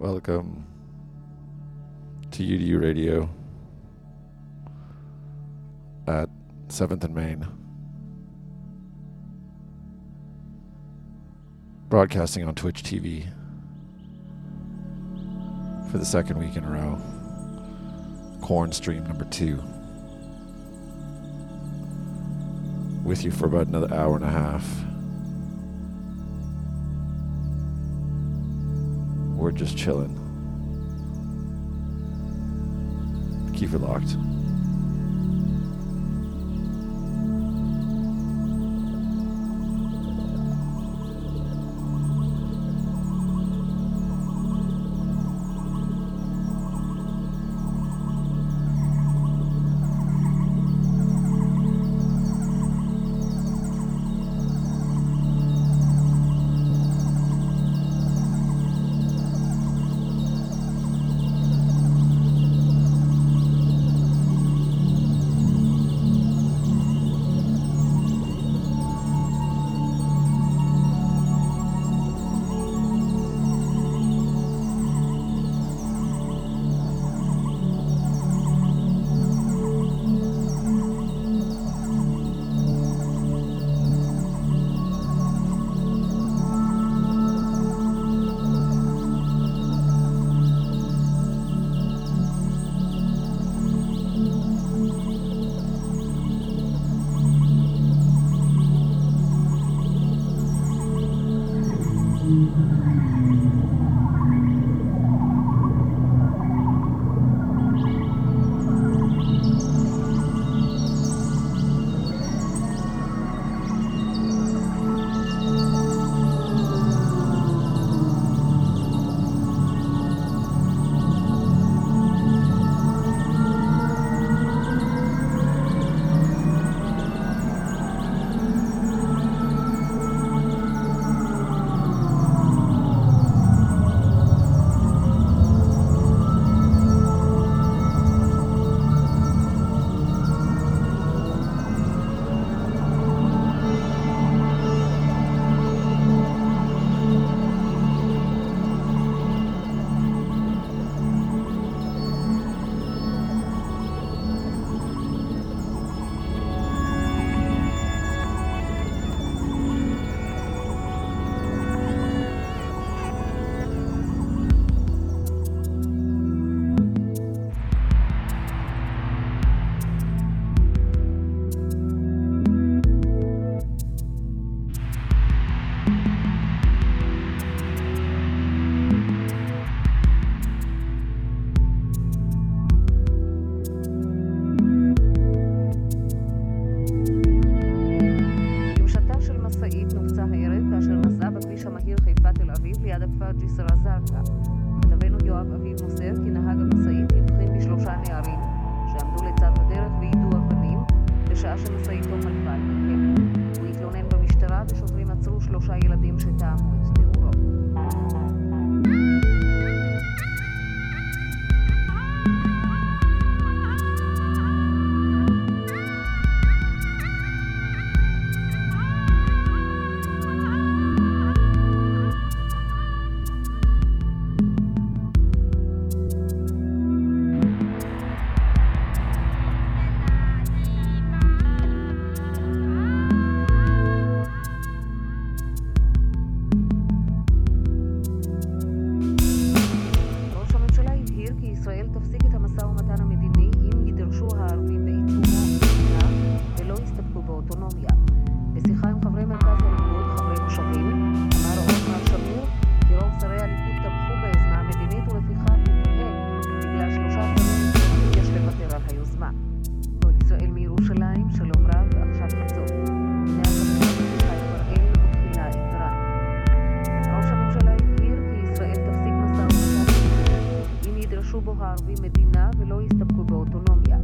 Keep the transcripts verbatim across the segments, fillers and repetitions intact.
Welcome to U D U Radio at seventh and Main. Broadcasting on Twitch T V for the second week in a row. Corn stream number two. With you for about another hour and a half. We're just chilling. Keep it locked. שישראל תפסיק את המשא ומתן המדיני אם ידרשו הערבים בעיצוב המדינה ולא יסתפקו באוטונומיה. בשיחה עם חברי מרכז הליכוד, חברי מושבים, אמר עותמר שמיר, כי רוב שרי הליכוד תמכו ביוזמה המדינית ולפיכך נתנגד בגלל שלושה דברים יש לוותר על היוזמה. ישראל מירושלים, שלום רב, עכשיו חצות. בו הערבי מדינה ולא יסתפקו באוטונומיה.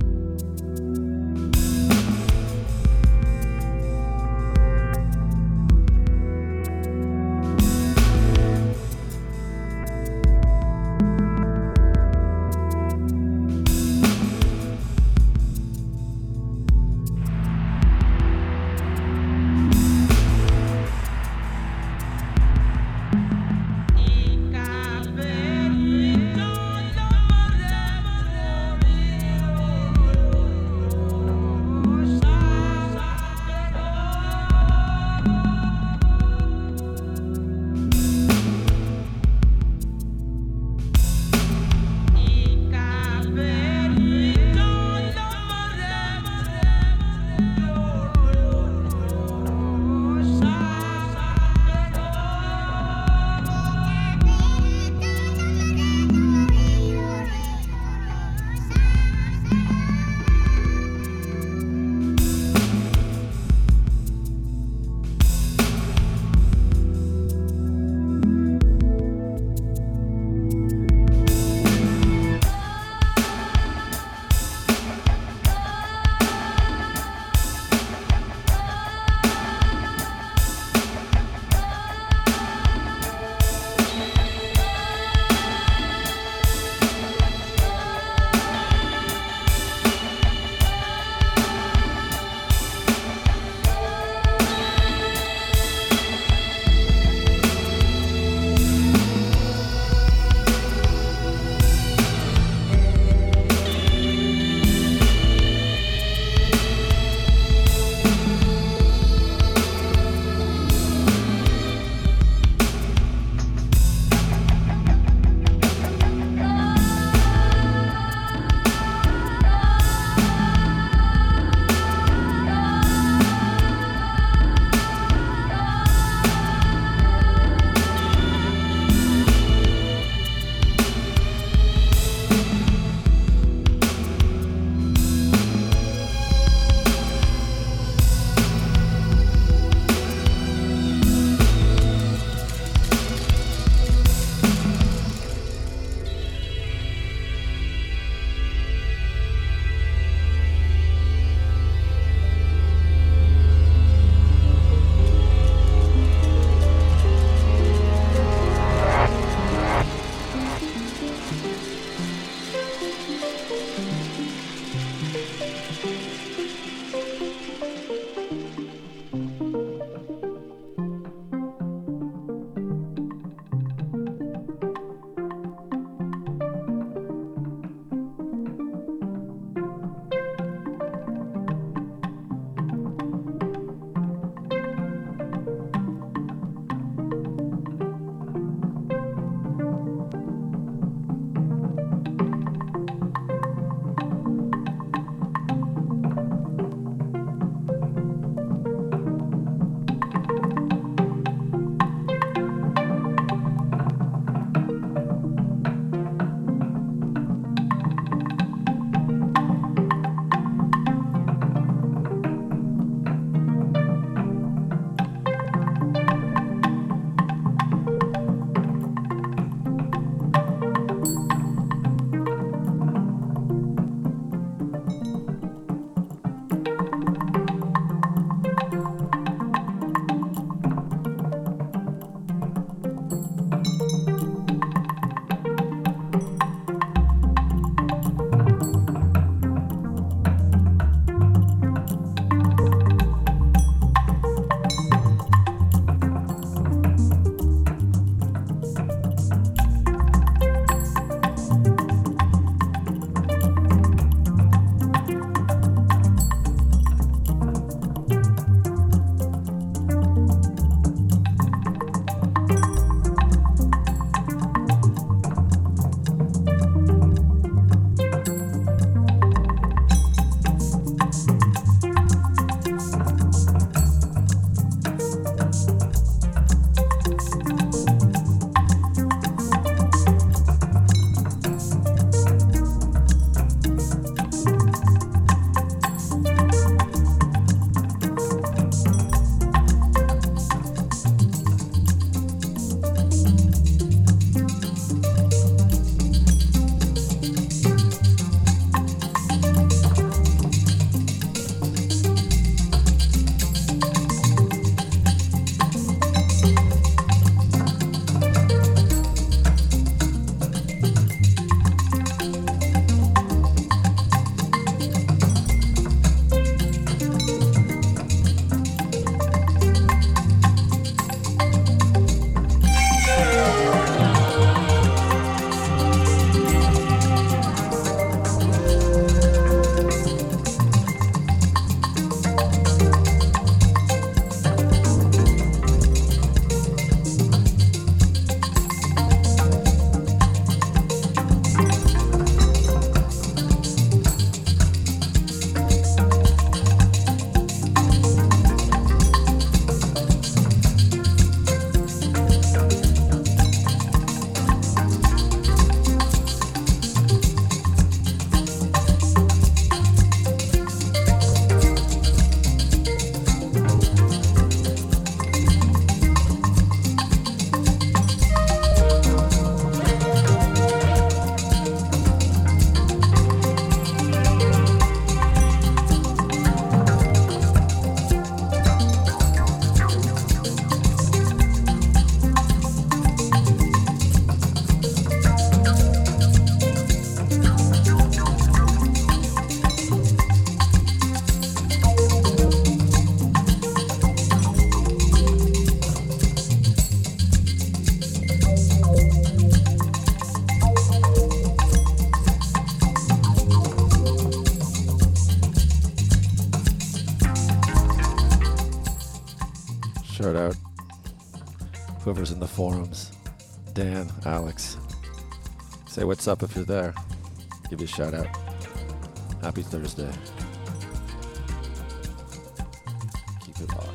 Shout out whoever's in the forums. Dan, Alex. Say what's up if you're there. Give you a shout out. Happy Thursday. Keep it locked.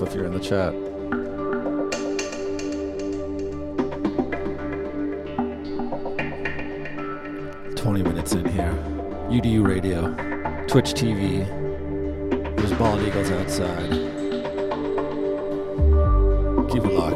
If you're in the chat, twenty minutes in here. U D U Radio, Twitch T V. There's bald eagles outside. Keep it locked.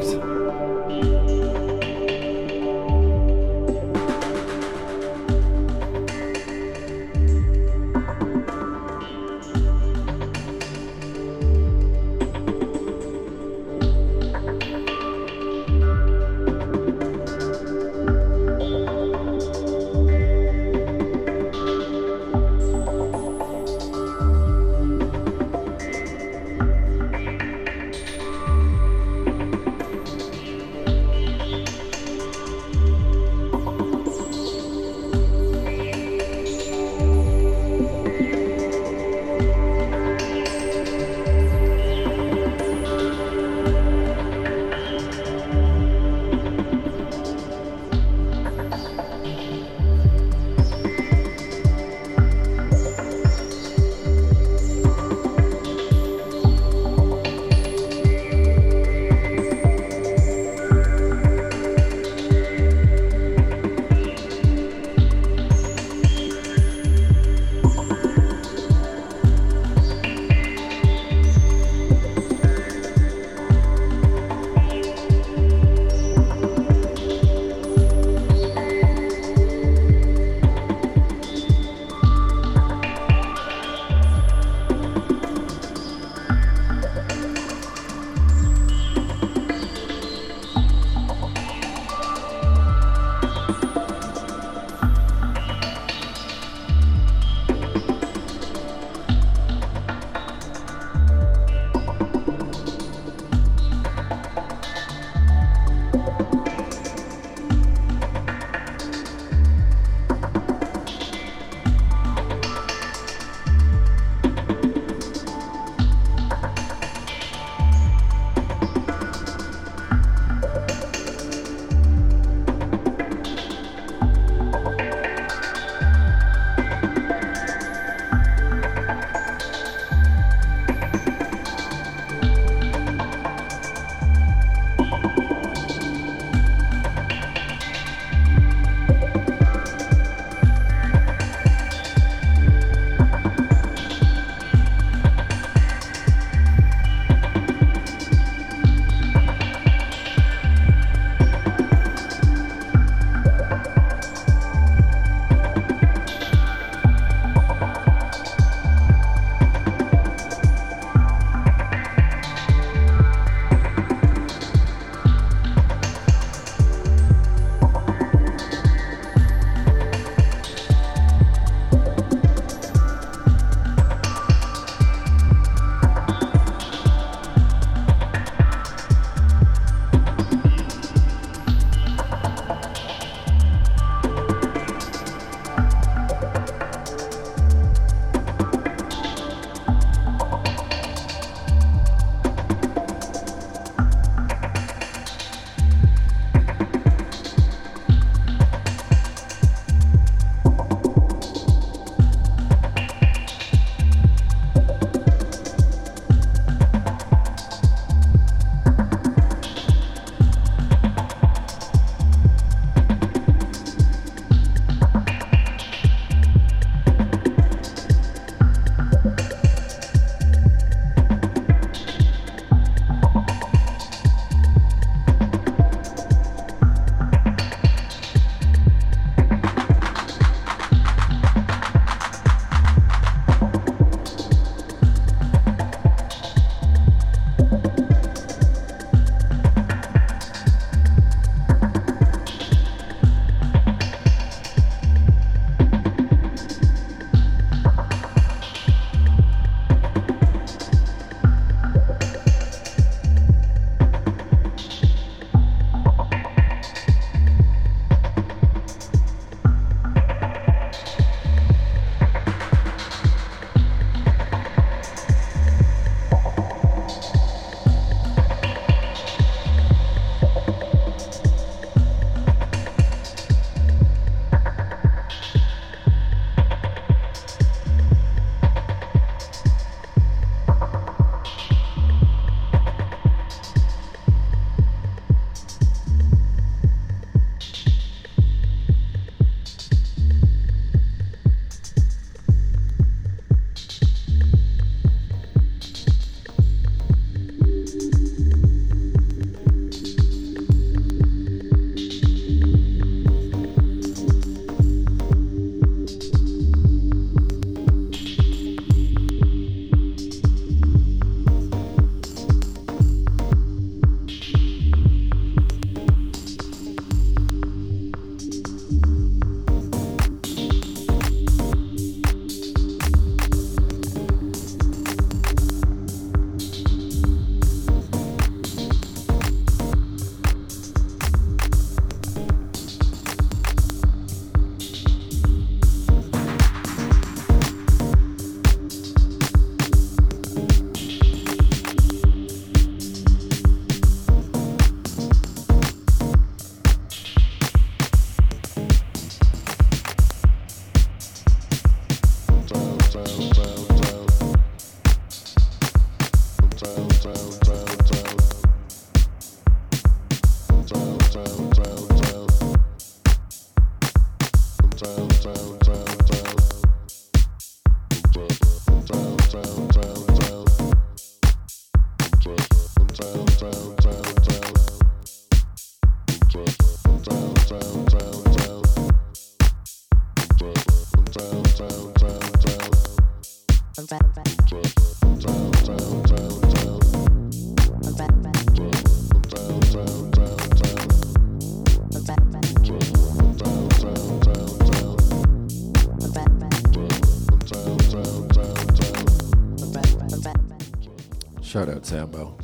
Shout out Sambo.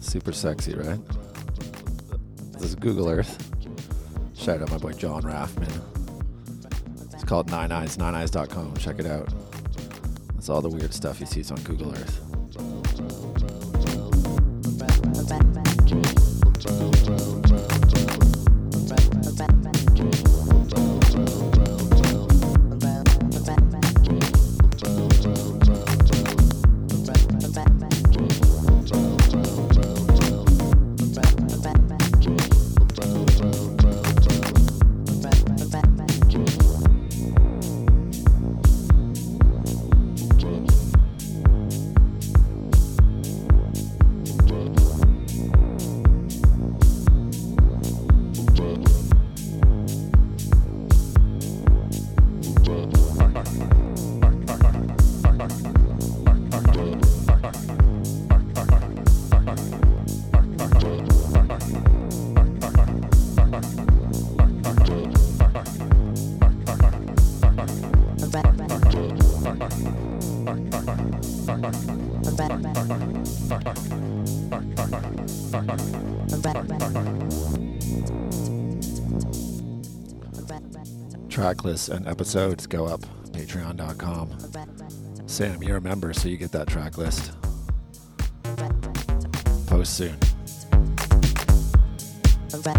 Super sexy, right? This is Google Earth. Shout out my boy John Raffman. It's called NineEyes, nine eyes dot com. Check it out. That's all the weird stuff he sees on Google Earth. Track lists and episodes go up patreon dot com. Sam, you're a member, so you get that track list. Post soon. Bye.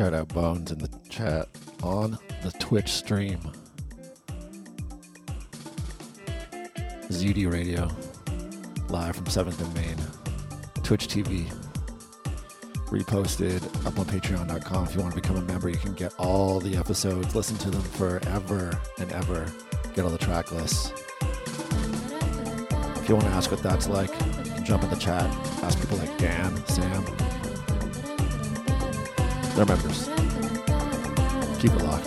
Shout out Bones in the chat on the Twitch stream. U D U Radio, live from seventh and Main. Twitch T V, reposted up on patreon dot com. If you want to become a member, you can get all the episodes, listen to them forever and ever, get all the track lists. If you want to ask what that's like, you can jump in the chat, ask people like Dan, Sam. They're members. Keep it locked.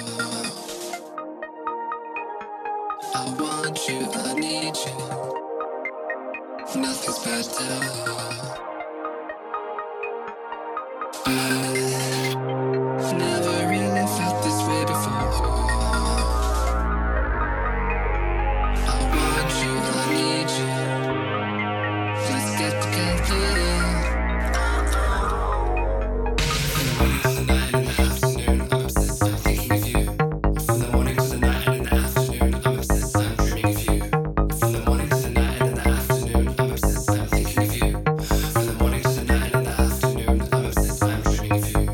I want you, I need you. Nothing's better. Thank you.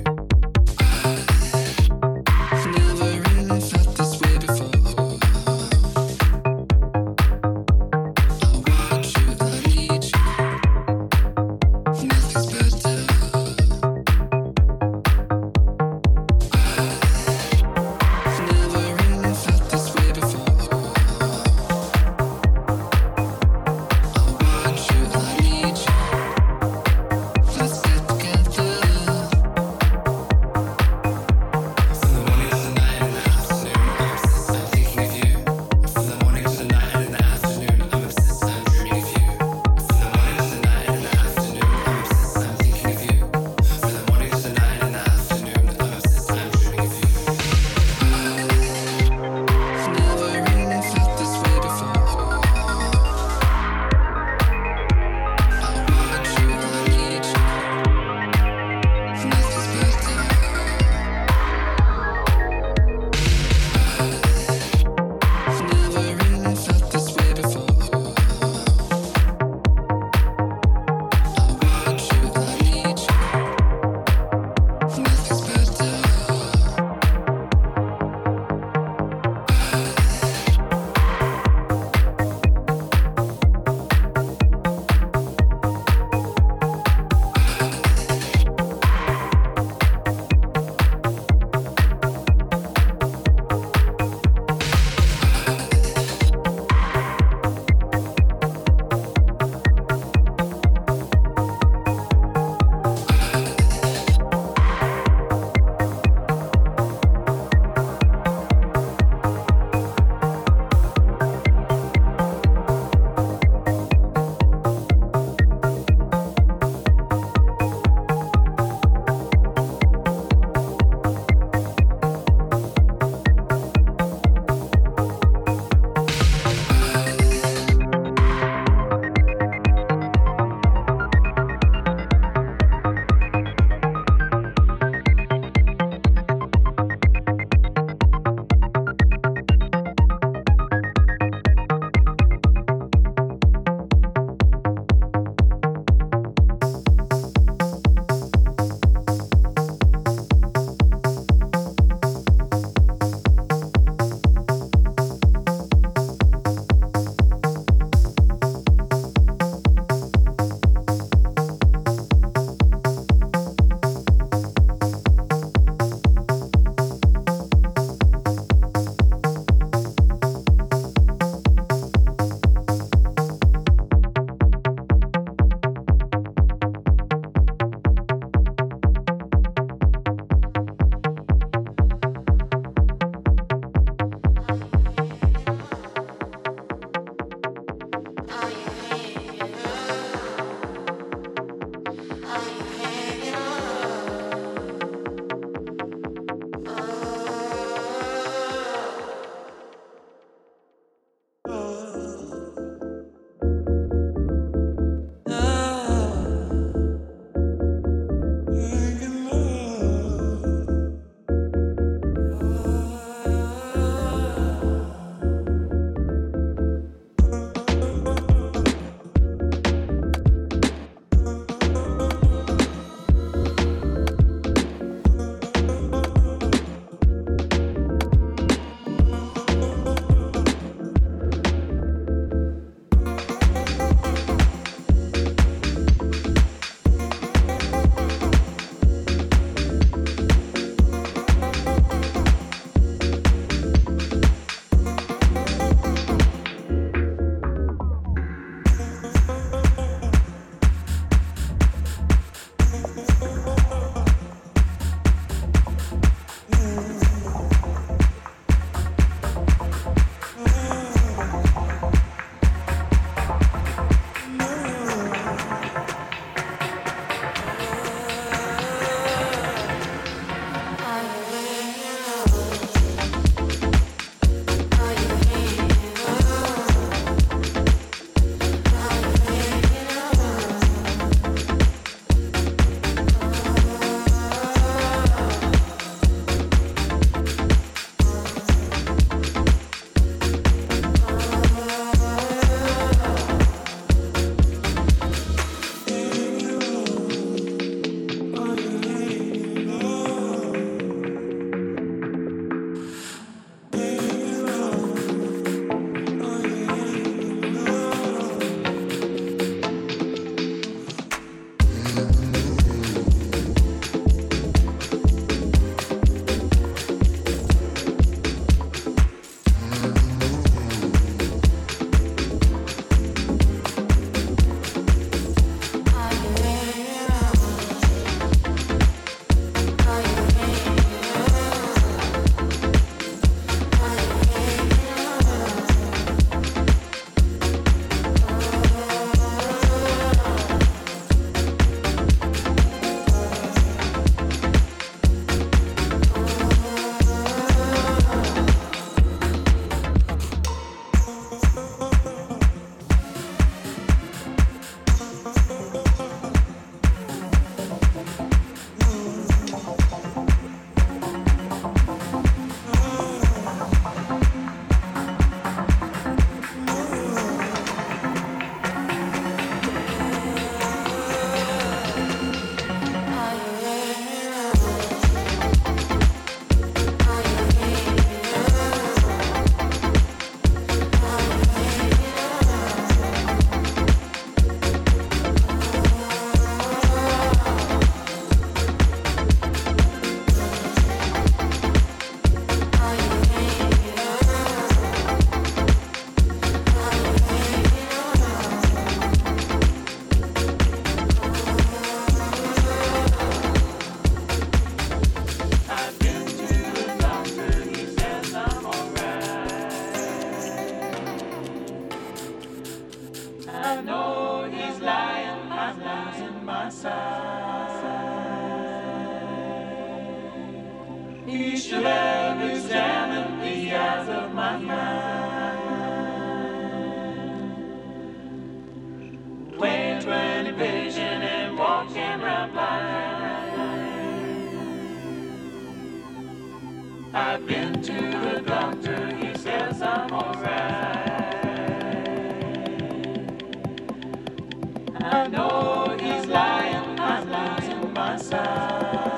never know he's lying, I'm lying to my side.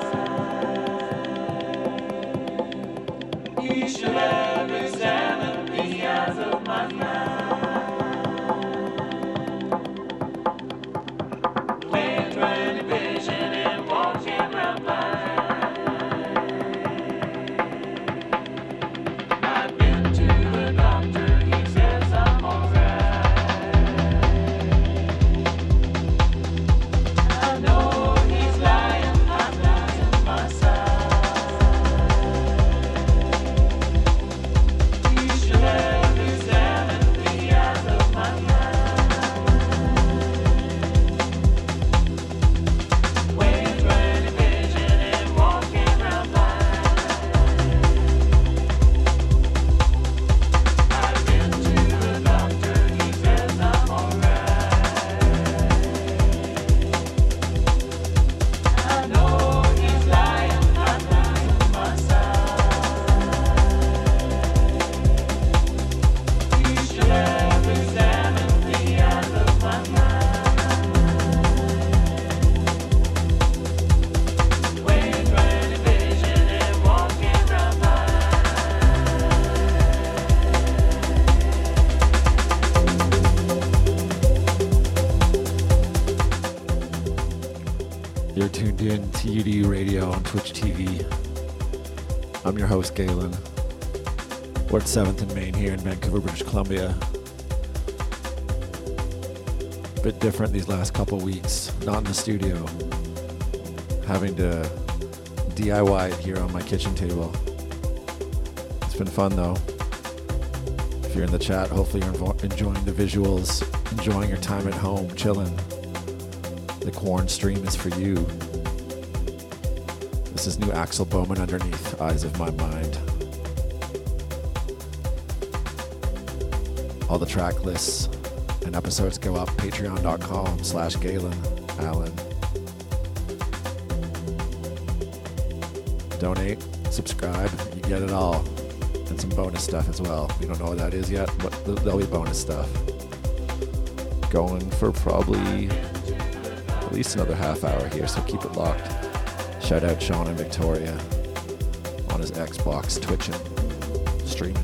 You should have examined the eyes of my mind. When trying to vision and walking around blind. I've been to the doctor. To U D U Radio on Twitch T V. I'm your host, Galen. We're at seventh and Main here in Vancouver, British Columbia. Bit different these last couple weeks. Not in the studio. Having to D I Y it here on my kitchen table. It's been fun, though. If you're in the chat, hopefully you're invo- enjoying the visuals, enjoying your time at home, chilling. The Quarn stream is for you. This is new Axel Bowman underneath Eyes of My Mind. All the track lists and episodes go up patreon.com slash Galen Allen. Donate, subscribe, you get it all. And some bonus stuff as well. We don't know what that is yet, but there'll be bonus stuff. Going for probably at least another half hour here, so keep it locked. Shout out Sean and Victoria on his Xbox, twitching, streaming.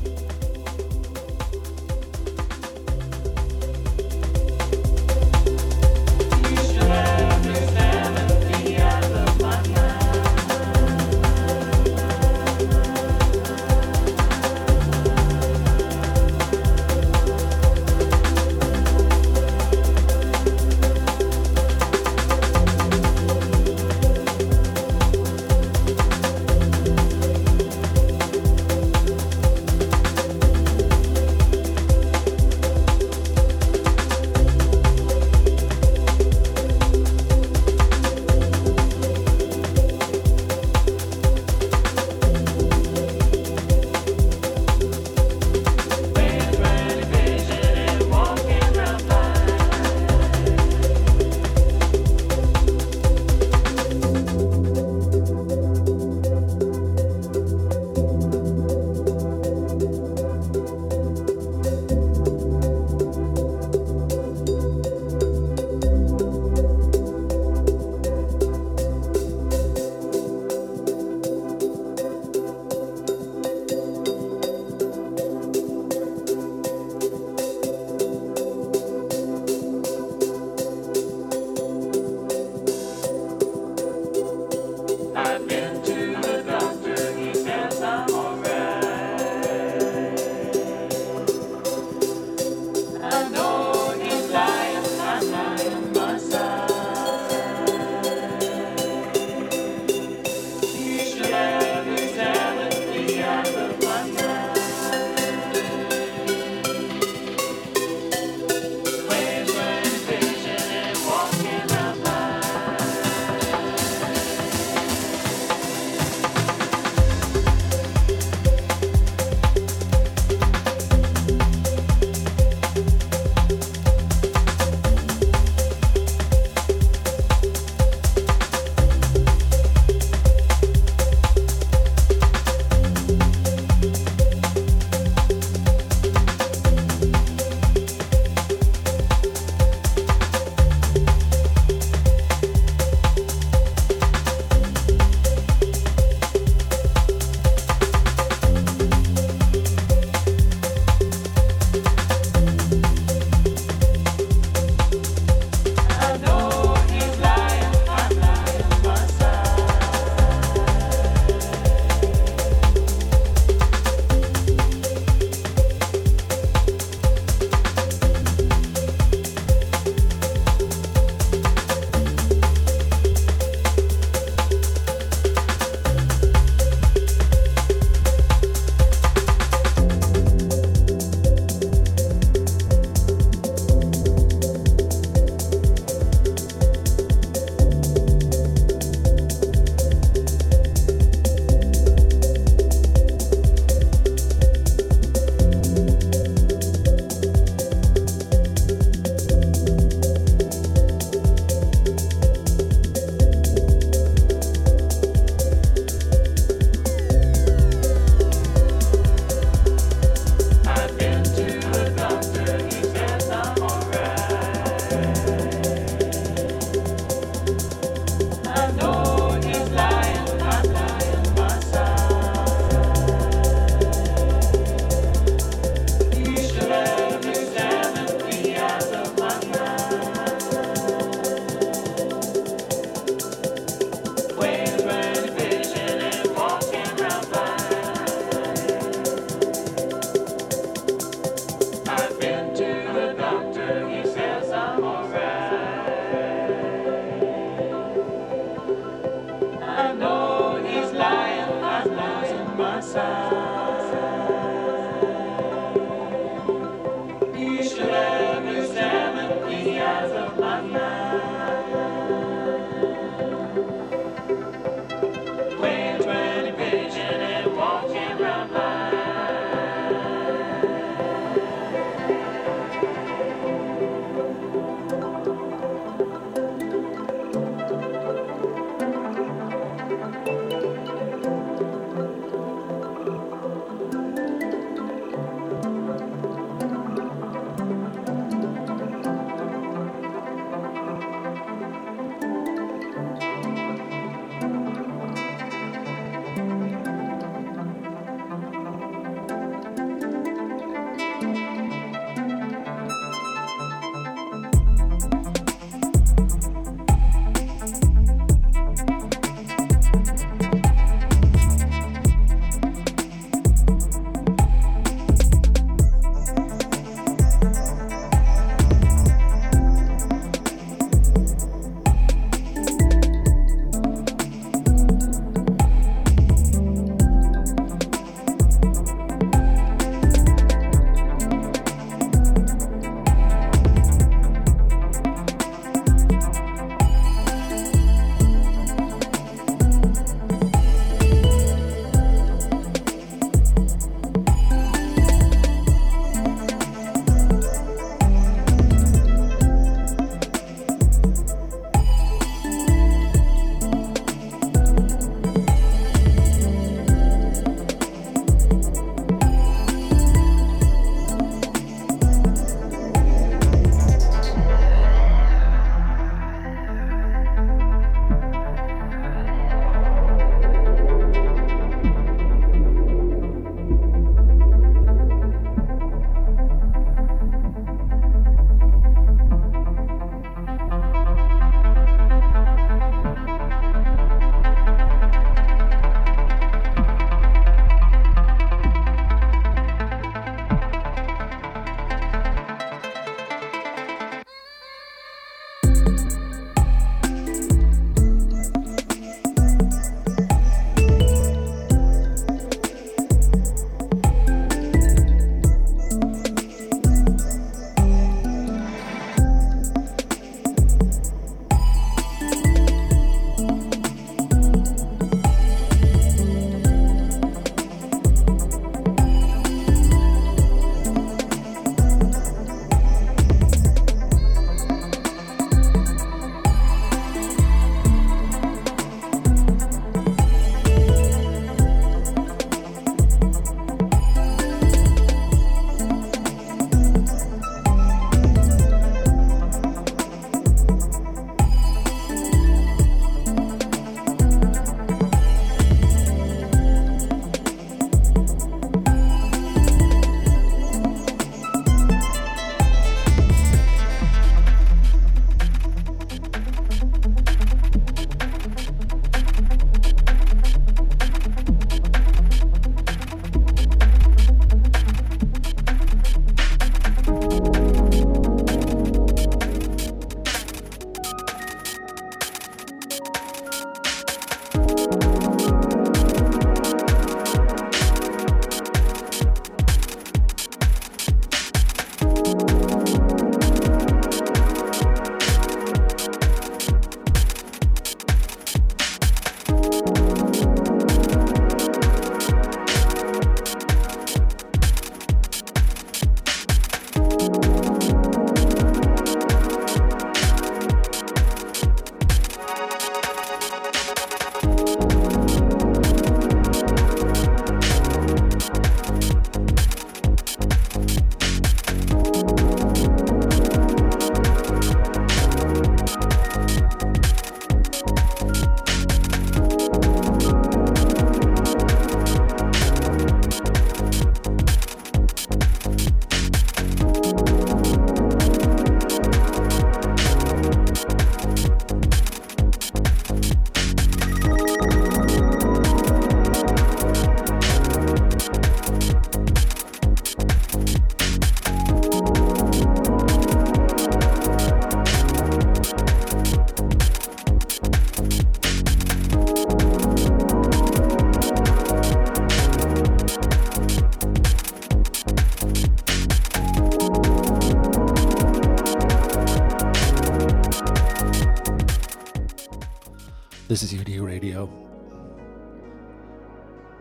This is U D U Radio,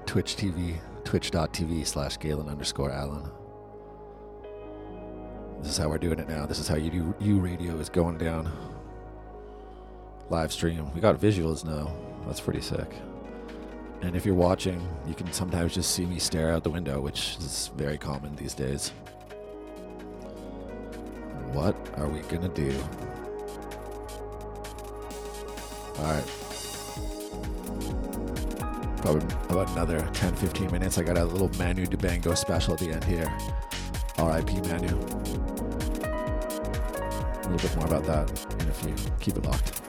Twitch T V, twitch.tv slash Galen underscore Allen. This is how we're doing it now. This is how U D U Radio is going down. Live stream. We got visuals now. That's pretty sick. And if you're watching, you can sometimes just see me stare out the window, which is very common these days. What are we gonna do? Alright. Probably about another ten fifteen minutes. I got a little Manu Dibango special at the end here. R I P Manu. A little bit more about that in a few. Keep it locked.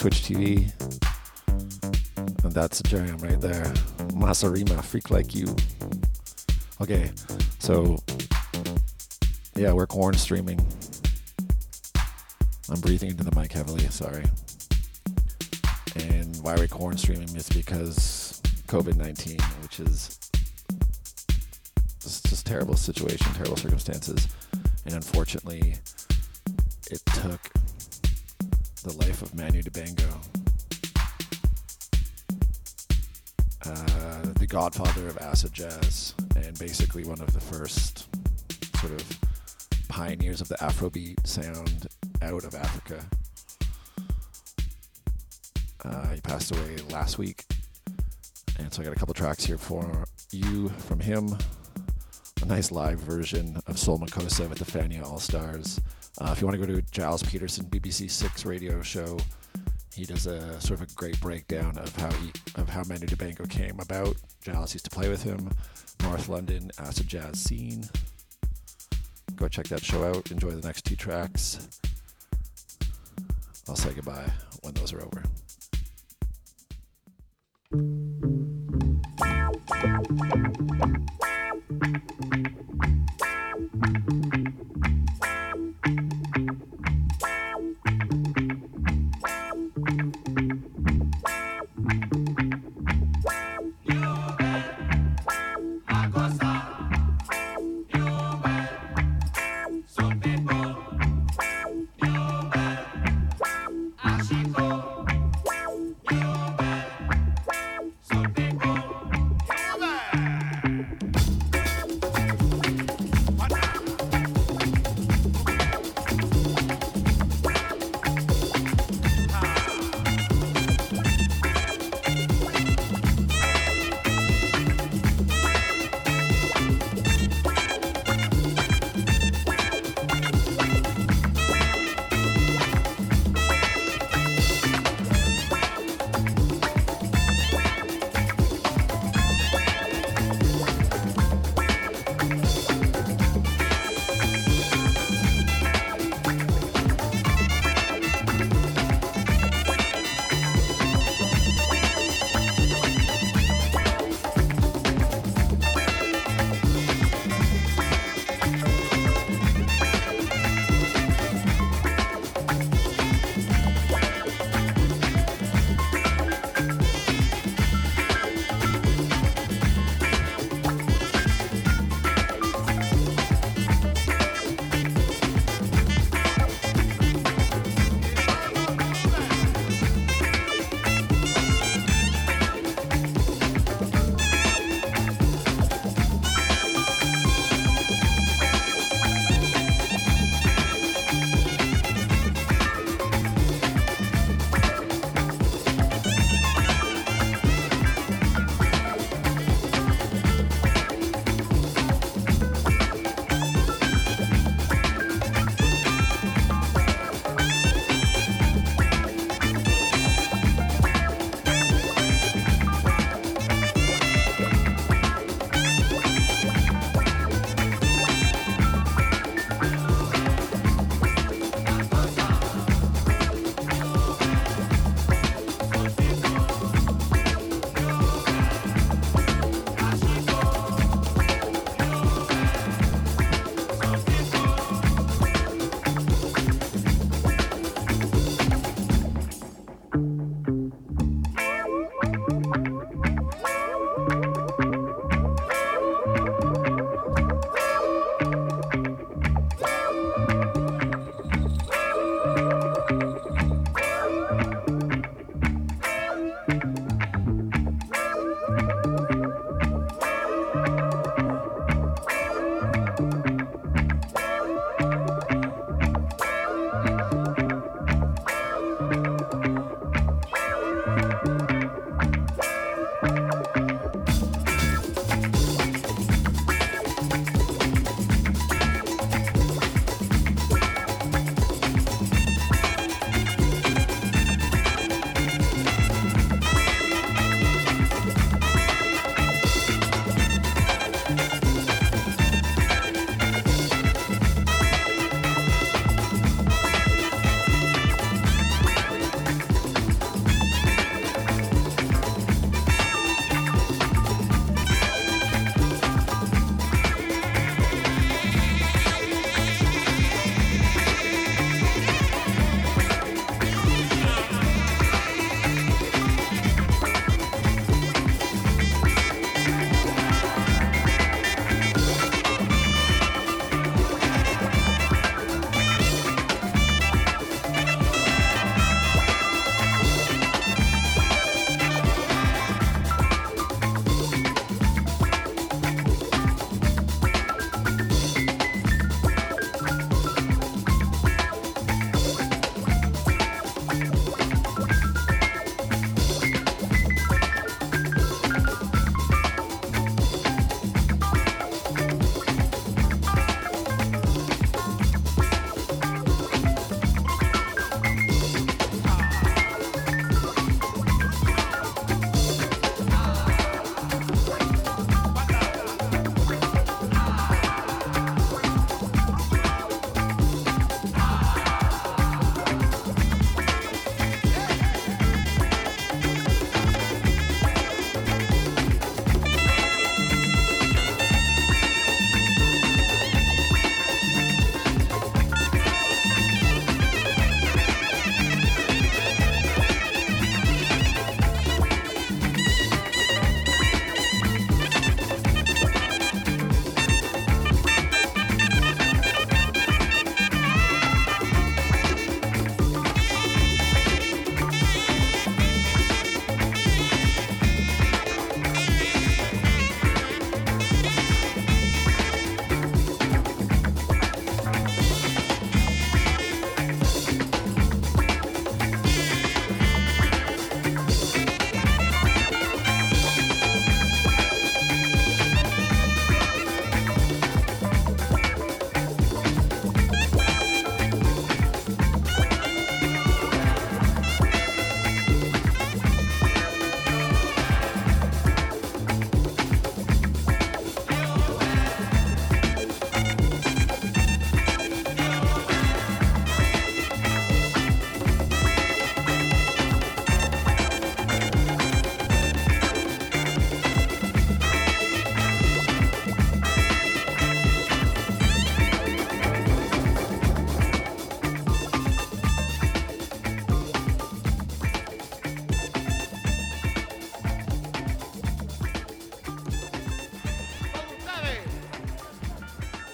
Twitch T V. And that's a jam right there. Masarima, Freak Like You. Okay, so yeah, we're corn streaming. I'm breathing into the mic heavily, sorry. And why we're corn streaming is because COVID nineteen, which is it's just terrible situation, terrible circumstances. And unfortunately, it took the life of Manu Dibango, uh, the godfather of acid jazz, and basically one of the first sort of pioneers of the Afrobeat sound out of Africa. Uh, he passed away last week, and so I got a couple tracks here for you from him. A nice live version of Soul Makossa with the Fania All Stars. Uh, if you want to go to Giles Peterson, B B C Six Radio show, he does a sort of a great breakdown of how he of how Manu Dibango came about. Giles used to play with him. North London acid jazz scene. Go check that show out. Enjoy the next two tracks. I'll say goodbye when those are over.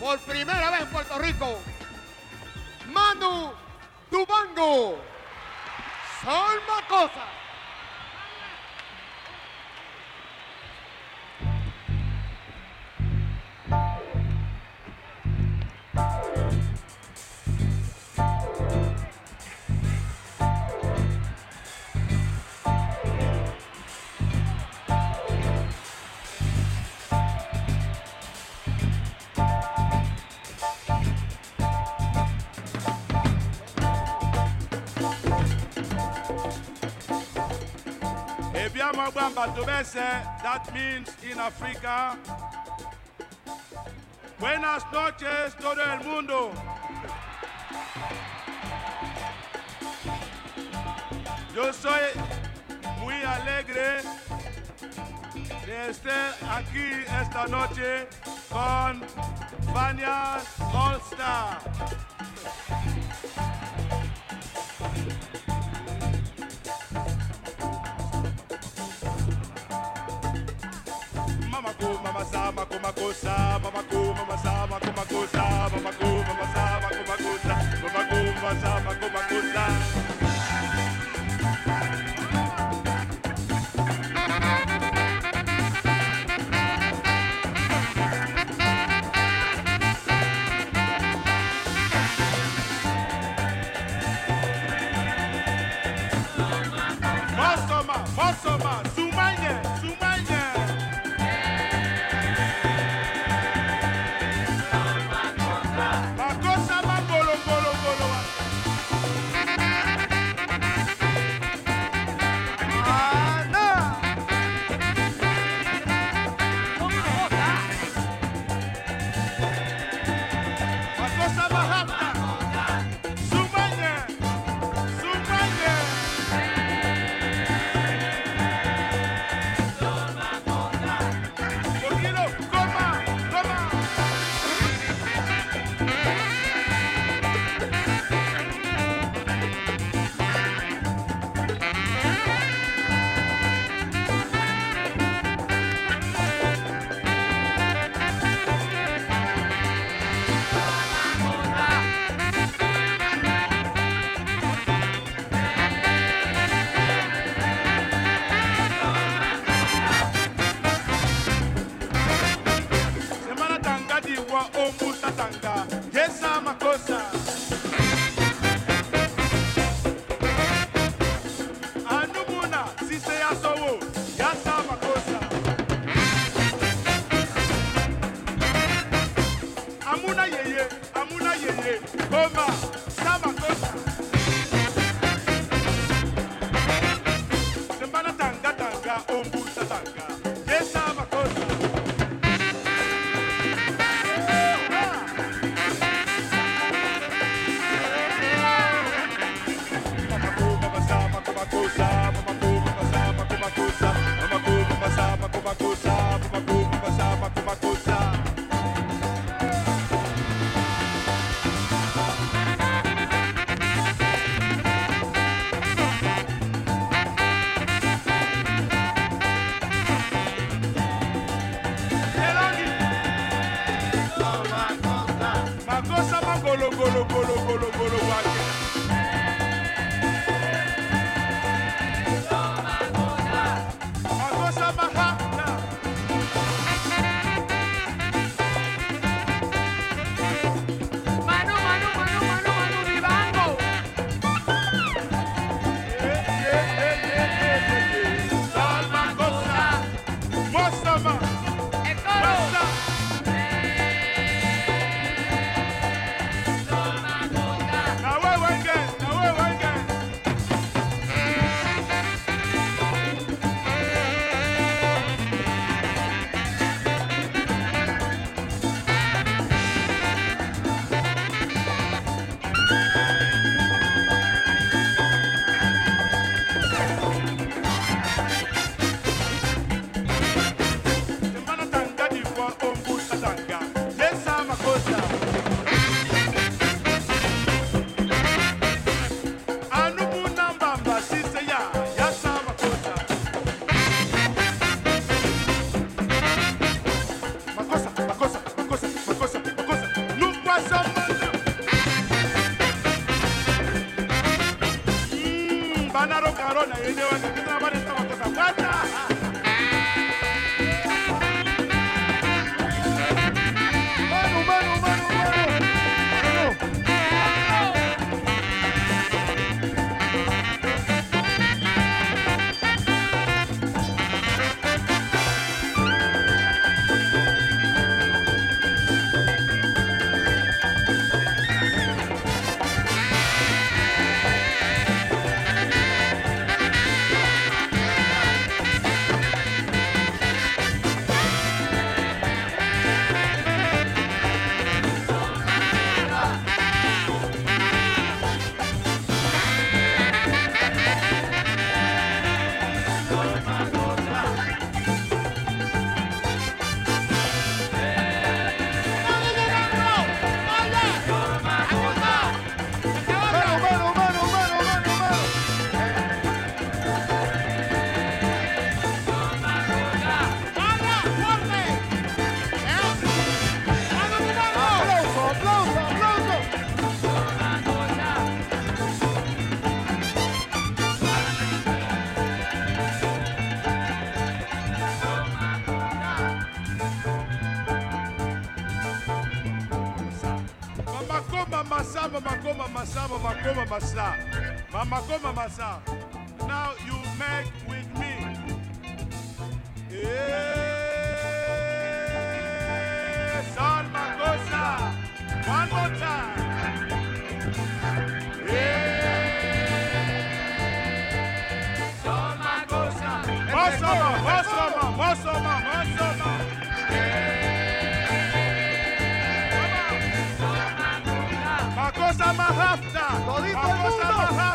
por primera vez en Puerto Rico, Manu Dibango, Soul Makossa. That means in Africa, buenas noches todo el mundo. Yo soy muy alegre de estar aquí esta noche con Fania All Stars. Mama ko makosa, mama ko makosa, mama ko makosa, mama ko makosa, mama ko makosa, mama ko makosa, mama ko makosa. Now you make with me. Yeah. Soul Makossa. One more time. Yeah. Soul Makossa. Mosoma, Mosoma, Mosoma, Mosoma. Makossa Mahafta. Makossa Mahafta.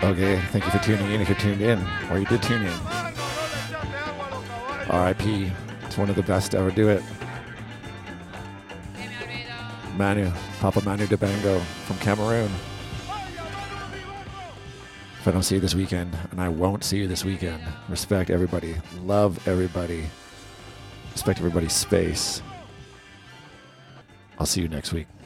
Okay, thank you for tuning in if you're tuned in, or you did tune in. R I P, it's one of the best to ever do it. Manu, Papa Manu Dibango from Cameroon. If I don't see you this weekend, and I won't see you this weekend, respect everybody, love everybody, respect everybody's space. I'll see you next week.